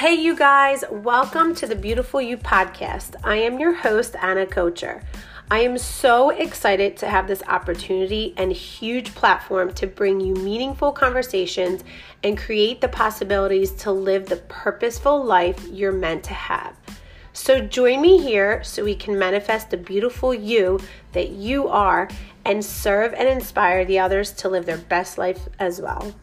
Hey you guys, welcome to the Beautiful You Podcast. I am your host, Anna Kocher. I am so excited to have this opportunity and huge platform to bring you meaningful conversations and create the possibilities to live the purposeful life you're meant to have. So join me here so we can manifest the beautiful you that you are and serve and inspire the others to live their best life as well.